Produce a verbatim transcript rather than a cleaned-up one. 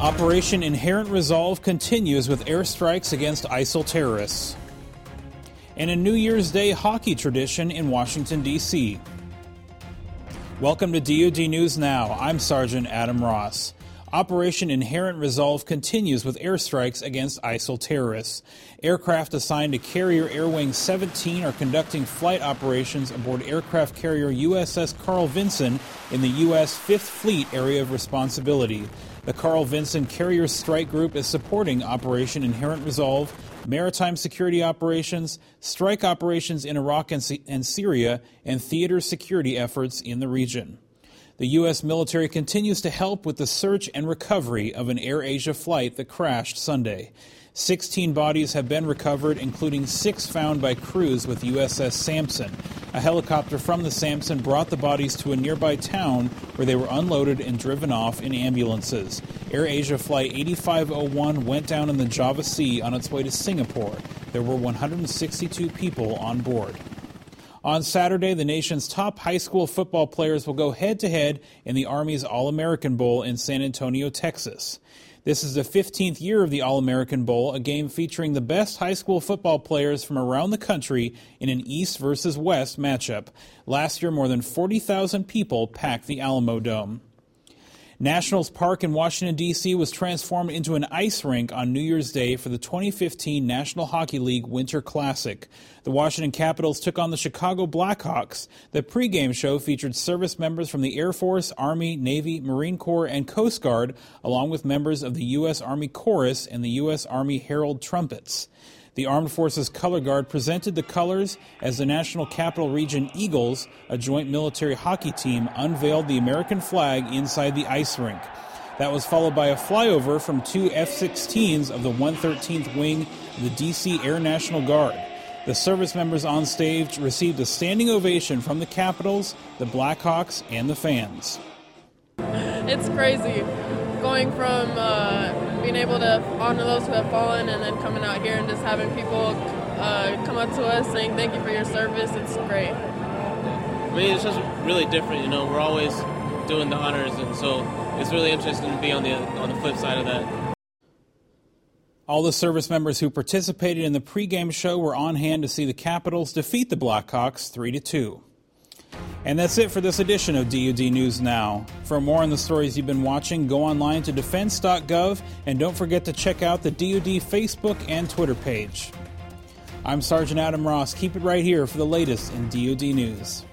Operation Inherent Resolve continues with airstrikes against ISIL terrorists. And a New Year's Day hockey tradition in Washington, D C. Welcome to D O D News Now. I'm Sergeant Adam Ross. Operation Inherent Resolve continues with airstrikes against ISIL terrorists. Aircraft assigned to carrier Air Wing seventeen are conducting flight operations aboard aircraft carrier U S S Carl Vinson in the U S Fifth Fleet Area of Responsibility. The Carl Vinson Carrier Strike Group is supporting Operation Inherent Resolve, maritime security operations, strike operations in Iraq and, C- and Syria, and theater security efforts in the region. The U S military continues to help with the search and recovery of an AirAsia flight that crashed Sunday. sixteen bodies have been recovered, including six found by crews with U S S Sampson. A helicopter from the Sampson brought the bodies to a nearby town where they were unloaded and driven off in ambulances. AirAsia Flight eighty-five oh one went down in the Java Sea on its way to Singapore. There were one hundred sixty-two people on board. On Saturday, the nation's top high school football players will go head-to-head in the Army's All-American Bowl in San Antonio, Texas. This is the fifteenth year of the All-American Bowl, a game featuring the best high school football players from around the country in an East versus West matchup. Last year, more than forty thousand people packed the Alamodome. Nationals Park in Washington, D C was transformed into an ice rink on New Year's Day for the twenty fifteen National Hockey League Winter Classic. The Washington Capitals took on the Chicago Blackhawks. The pregame show featured service members from the Air Force, Army, Navy, Marine Corps, and Coast Guard, along with members of the U S Army Chorus and the U S Army Herald Trumpets. The Armed Forces Color Guard presented the colors as the National Capital Region Eagles, a joint military hockey team, unveiled the American flag inside the ice rink. That was followed by a flyover from two F sixteens of the one thirteenth Wing of the D C Air National Guard. The service members on stage received a standing ovation from the Capitals, the Blackhawks, and the fans. It's crazy going from... Uh... being able to honor those who have fallen and then coming out here and just having people uh, come up to us saying thank you for your service, it's great. I mean, it's just really different, you know, we're always doing the honors, and so it's really interesting to be on the on the flip side of that. All the service members who participated in the pregame show were on hand to see the Capitals defeat the Blackhawks three to two. And that's it for this edition of D O D News Now. For more on the stories you've been watching, go online to defense dot gov and don't forget to check out the D O D Facebook and Twitter page. I'm Sergeant Adam Ross. Keep it right here for the latest in D O D News.